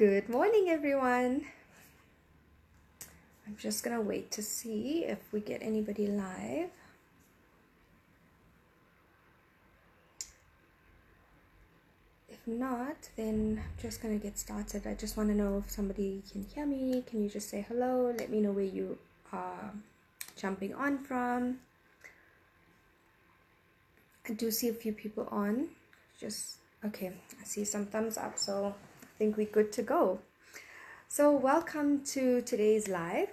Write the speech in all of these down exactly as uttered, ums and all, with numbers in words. Good morning, everyone. I'm just gonna wait to see if we get anybody live. If not, then I'm just gonna get started. I just want to know if somebody can hear me. Can you just say hello? Let me know where you are jumping on from. I do see a few people on. Just okay, I see some thumbs up, so I think we're good to go. So welcome to today's live.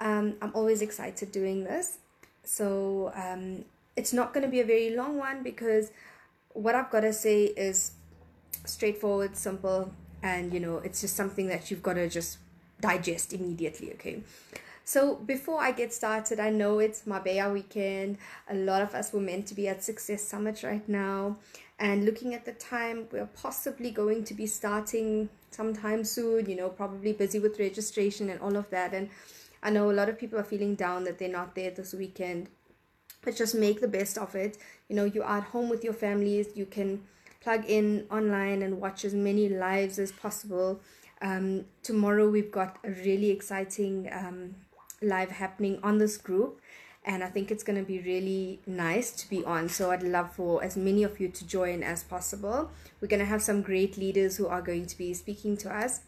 um, I'm always excited doing this, so um, it's not going to be a very long one because what I've got to say is straightforward, simple, and you know, it's just something that you've got to just digest immediately. Okay, so before I get started, I know it's Marbella weekend. A lot of us were meant to be at Success Summit right now. And looking at the time, we're possibly going to be starting sometime soon, you know, probably busy with registration and all of that. And I know a lot of people are feeling down that they're not there this weekend. But just make the best of it. You know, you are at home with your families. You can plug in online and watch as many lives as possible. Um, tomorrow, we've got a really exciting um live happening on this group, and I think it's going to be really nice to be on, so I'd love for as many of you to join as possible. We're going to have some great leaders who are going to be speaking to us,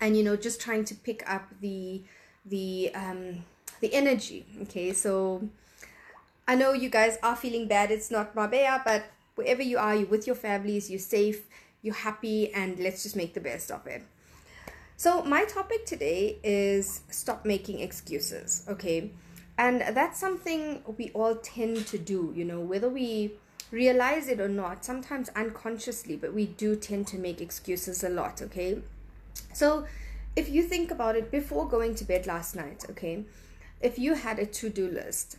and you know, just trying to pick up the the um the energy. Okay, so I know you guys are feeling bad, it's not Marbella, but wherever you are, you're with your families, you're safe, you're happy, and let's just make the best of it. So my topic today is stop making excuses, okay? And that's something we all tend to do, you know, whether we realize it or not, sometimes unconsciously, but we do tend to make excuses a lot, okay? So if you think about it, before going to bed last night, okay, if you had a to-do list,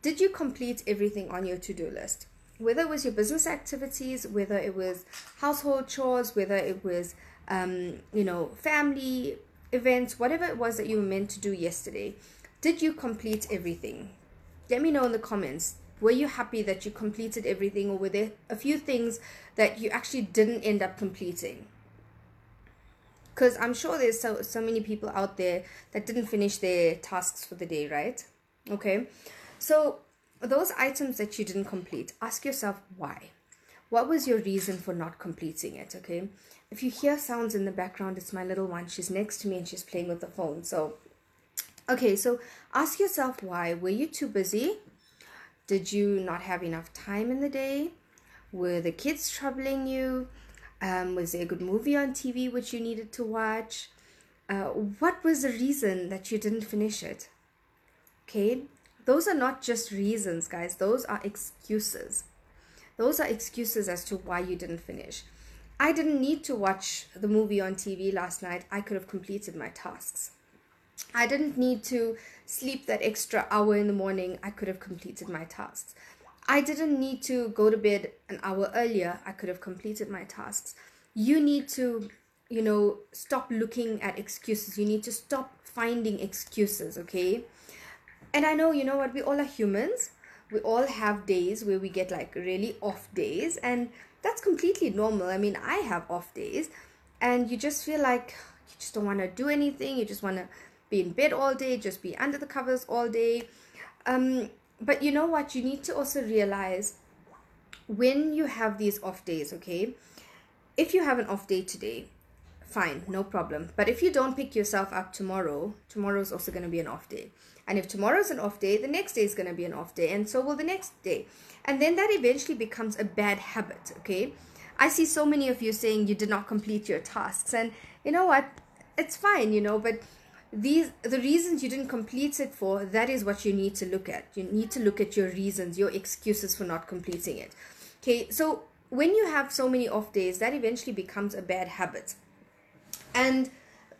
did you complete everything on your to-do list? Whether it was your business activities, whether it was household chores, whether it was um you know, family events, whatever it was that you were meant to do yesterday, did you complete everything? Let me know in the comments. Were you happy that you completed everything, or were there a few things that you actually didn't end up completing? Because I'm sure there's so so many people out there that didn't finish their tasks for the day, right? Okay, so those items that you didn't complete, ask yourself why. What was your reason for not completing it? Okay, if you hear sounds in the background, it's my little one. She's next to me and she's playing with the phone. So, okay, so ask yourself why. Were you too busy? Did you not have enough time in the day? Were the kids troubling you? Um, was there a good movie on T V which you needed to watch? Uh, what was the reason that you didn't finish it? Okay, those are not just reasons, guys. Those are excuses. Those are excuses as to why you didn't finish. I didn't need to watch the movie on T V last night. I could have completed my tasks. I didn't need to sleep that extra hour in the morning. I could have completed my tasks. I didn't need to go to bed an hour earlier. I could have completed my tasks. You need to, you know, stop looking at excuses. You need to stop finding excuses, okay? And I know, you know what, we all are humans. We all have days where we get like really off days, and that's completely normal. I mean, I have off days, and you just feel like you just don't want to do anything. You just want to be in bed all day, just be under the covers all day. Um, but you know what? You need to also realize when you have these off days, okay? If you have an off day today, fine, no problem. But if you don't pick yourself up tomorrow, tomorrow's also going to be an off day. And if tomorrow's an off day, the next day is going to be an off day. And so will the next day. And then that eventually becomes a bad habit, okay? I see so many of you saying you did not complete your tasks. And you know what? It's fine, you know, but these the reasons you didn't complete it for, that is what you need to look at. You need to look at your reasons, your excuses for not completing it. Okay, so when you have so many off days, that eventually becomes a bad habit. And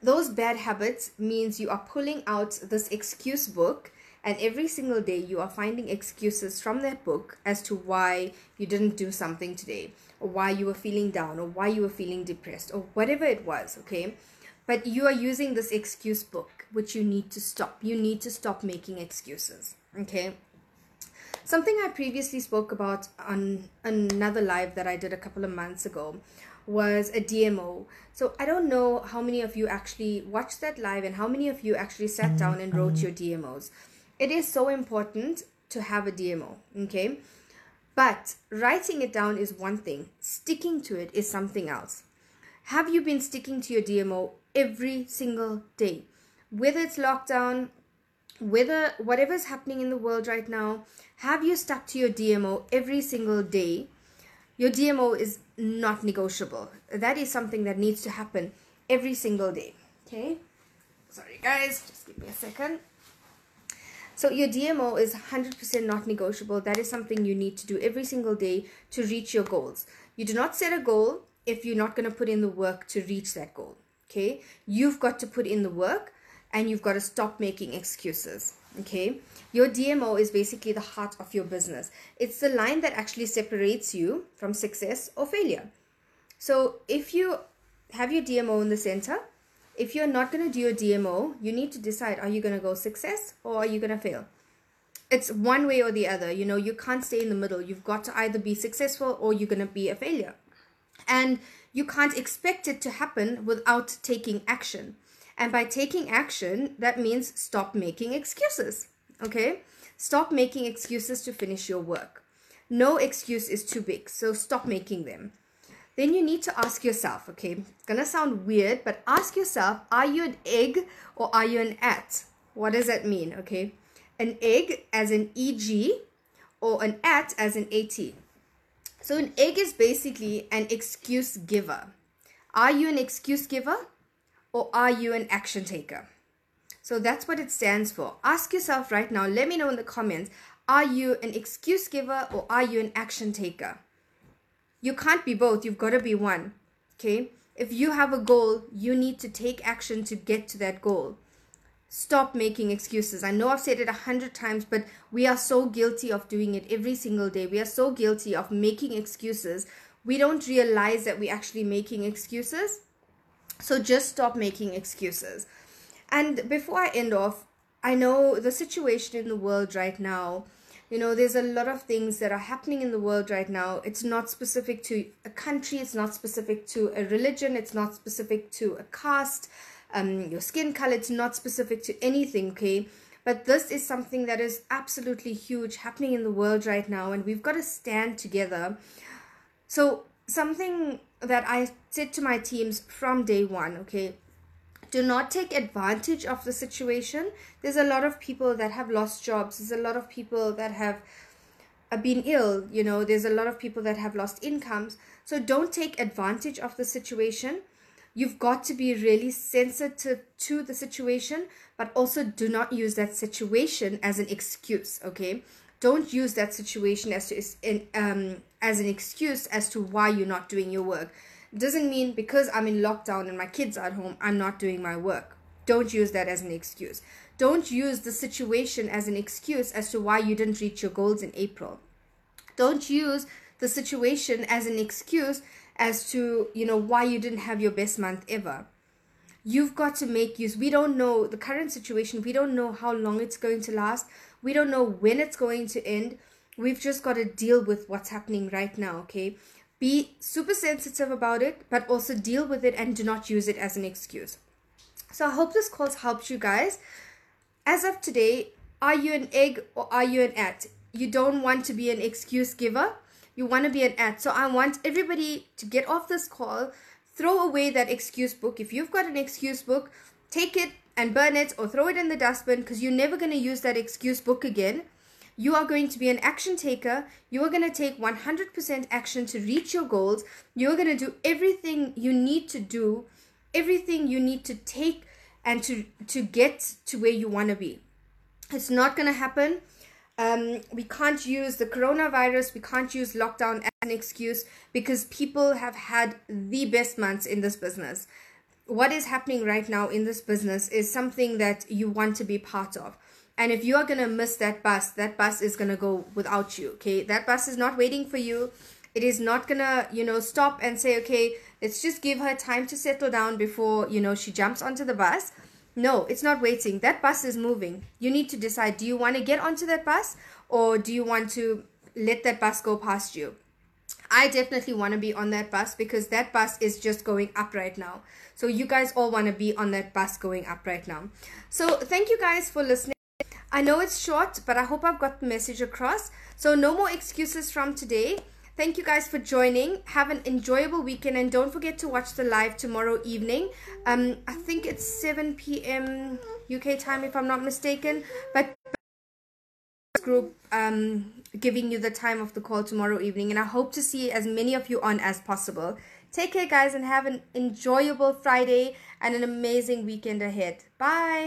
those bad habits means you are pulling out this excuse book, and every single day you are finding excuses from that book as to why you didn't do something today, or why you were feeling down, or why you were feeling depressed, or whatever it was, okay? But you are using this excuse book, which you need to stop. You need to stop making excuses, okay? Something I previously spoke about on another live that I did a couple of months ago was a D M O. So I don't know how many of you actually watched that live and how many of you actually sat down and wrote your D M Os. It is so important to have a D M O, okay? But writing it down is one thing. Sticking to it is something else. Have you been sticking to your D M O every single day? Whether it's lockdown, whether whatever's happening in the world right now, have you stuck to your D M O every single day? Your D M O is not negotiable. That is something that needs to happen every single day. Okay? Sorry guys, just give me a second. So your D M O is one hundred percent not negotiable. That is something you need to do every single day to reach your goals. You do not set a goal if you're not going to put in the work to reach that goal. Okay? You've got to put in the work and you've got to stop making excuses. Okay? Your D M O is basically the heart of your business. It's the line that actually separates you from success or failure. So if you have your D M O in the center, if you're not going to do your D M O, you need to decide, are you going to go success or are you going to fail? It's one way or the other. You know, you can't stay in the middle. You've got to either be successful or you're going to be a failure. And you can't expect it to happen without taking action. And by taking action, that means stop making excuses, okay? Stop making excuses to finish your work. No excuse is too big, so stop making them. Then you need to ask yourself, okay? It's gonna sound weird, but ask yourself, are you an egg or are you an at? What does that mean, okay? An egg as an E G or an at as an A T. So an egg is basically an excuse giver. Are you an excuse giver? Or are you an action taker? So that's what it stands for. Ask yourself right now. Let me know in the comments. Are you an excuse giver or are you an action taker? You can't be both. You've got to be one. Okay? If you have a goal, you need to take action to get to that goal. Stop making excuses. I know I've said it a hundred times, but we are so guilty of doing it every single day. We are so guilty of making excuses. We don't realize that we're actually making excuses. So just stop making excuses. And before I end off, I know the situation in the world right now, you know, there's a lot of things that are happening in the world right now. It's not specific to a country. It's not specific to a religion. It's not specific to a caste, um, your skin color. It's not specific to anything, okay? But this is something that is absolutely huge happening in the world right now. And we've got to stand together. So something that I said to my teams from day one, okay, do not take advantage of the situation. There's a lot of people that have lost jobs. There's a lot of people that have been ill, you know, there's a lot of people that have lost incomes. So don't take advantage of the situation. You've got to be really sensitive to the situation, but also do not use that situation as an excuse, okay? Don't use that situation as to um as an excuse as to why you're not doing your work. It doesn't mean because I'm in lockdown and my kids are at home, I'm not doing my work. Don't use that as an excuse. Don't use the situation as an excuse as to why you didn't reach your goals in April. Don't use the situation as an excuse as to, you know, why you didn't have your best month ever. You've got to make use. We don't know the current situation. We don't know how long it's going to last. We don't know when it's going to end. We've just got to deal with what's happening right now, okay? Be super sensitive about it, but also deal with it and do not use it as an excuse. So I hope this course helped you guys. As of today, are you an egg or are you an at? You don't want to be an excuse giver. You want to be an at. So I want everybody to get off this call, throw away that excuse book. If you've got an excuse book, take it and burn it or throw it in the dustbin because you're never going to use that excuse book again. You are going to be an action taker. You are going to take one hundred percent action to reach your goals. You are going to do everything you need to do, everything you need to take and to, to get to where you want to be. It's not going to happen. Um, we can't use the coronavirus. We can't use lockdown as an excuse because people have had the best months in this business. What is happening right now in this business is something that you want to be part of. And if you are going to miss that bus, that bus is going to go without you, okay? That bus is not waiting for you. It is not going to, you know, stop and say, okay, let's just give her time to settle down before, you know, she jumps onto the bus. No, it's not waiting. That bus is moving. You need to decide, do you want to get onto that bus or do you want to let that bus go past you? I definitely want to be on that bus, because that bus is just going up right now. So you guys all want to be on that bus going up right now. So thank you guys for listening. I know it's short, but I hope I've got the message across. So no more excuses from today. Thank you guys for joining. Have an enjoyable weekend, and don't forget to watch the live tomorrow evening. Um, I think it's seven p m U K time if I'm not mistaken. But group um, giving you the time of the call tomorrow evening, and I hope to see as many of you on as possible. Take care guys, and have an enjoyable Friday and an amazing weekend ahead. Bye.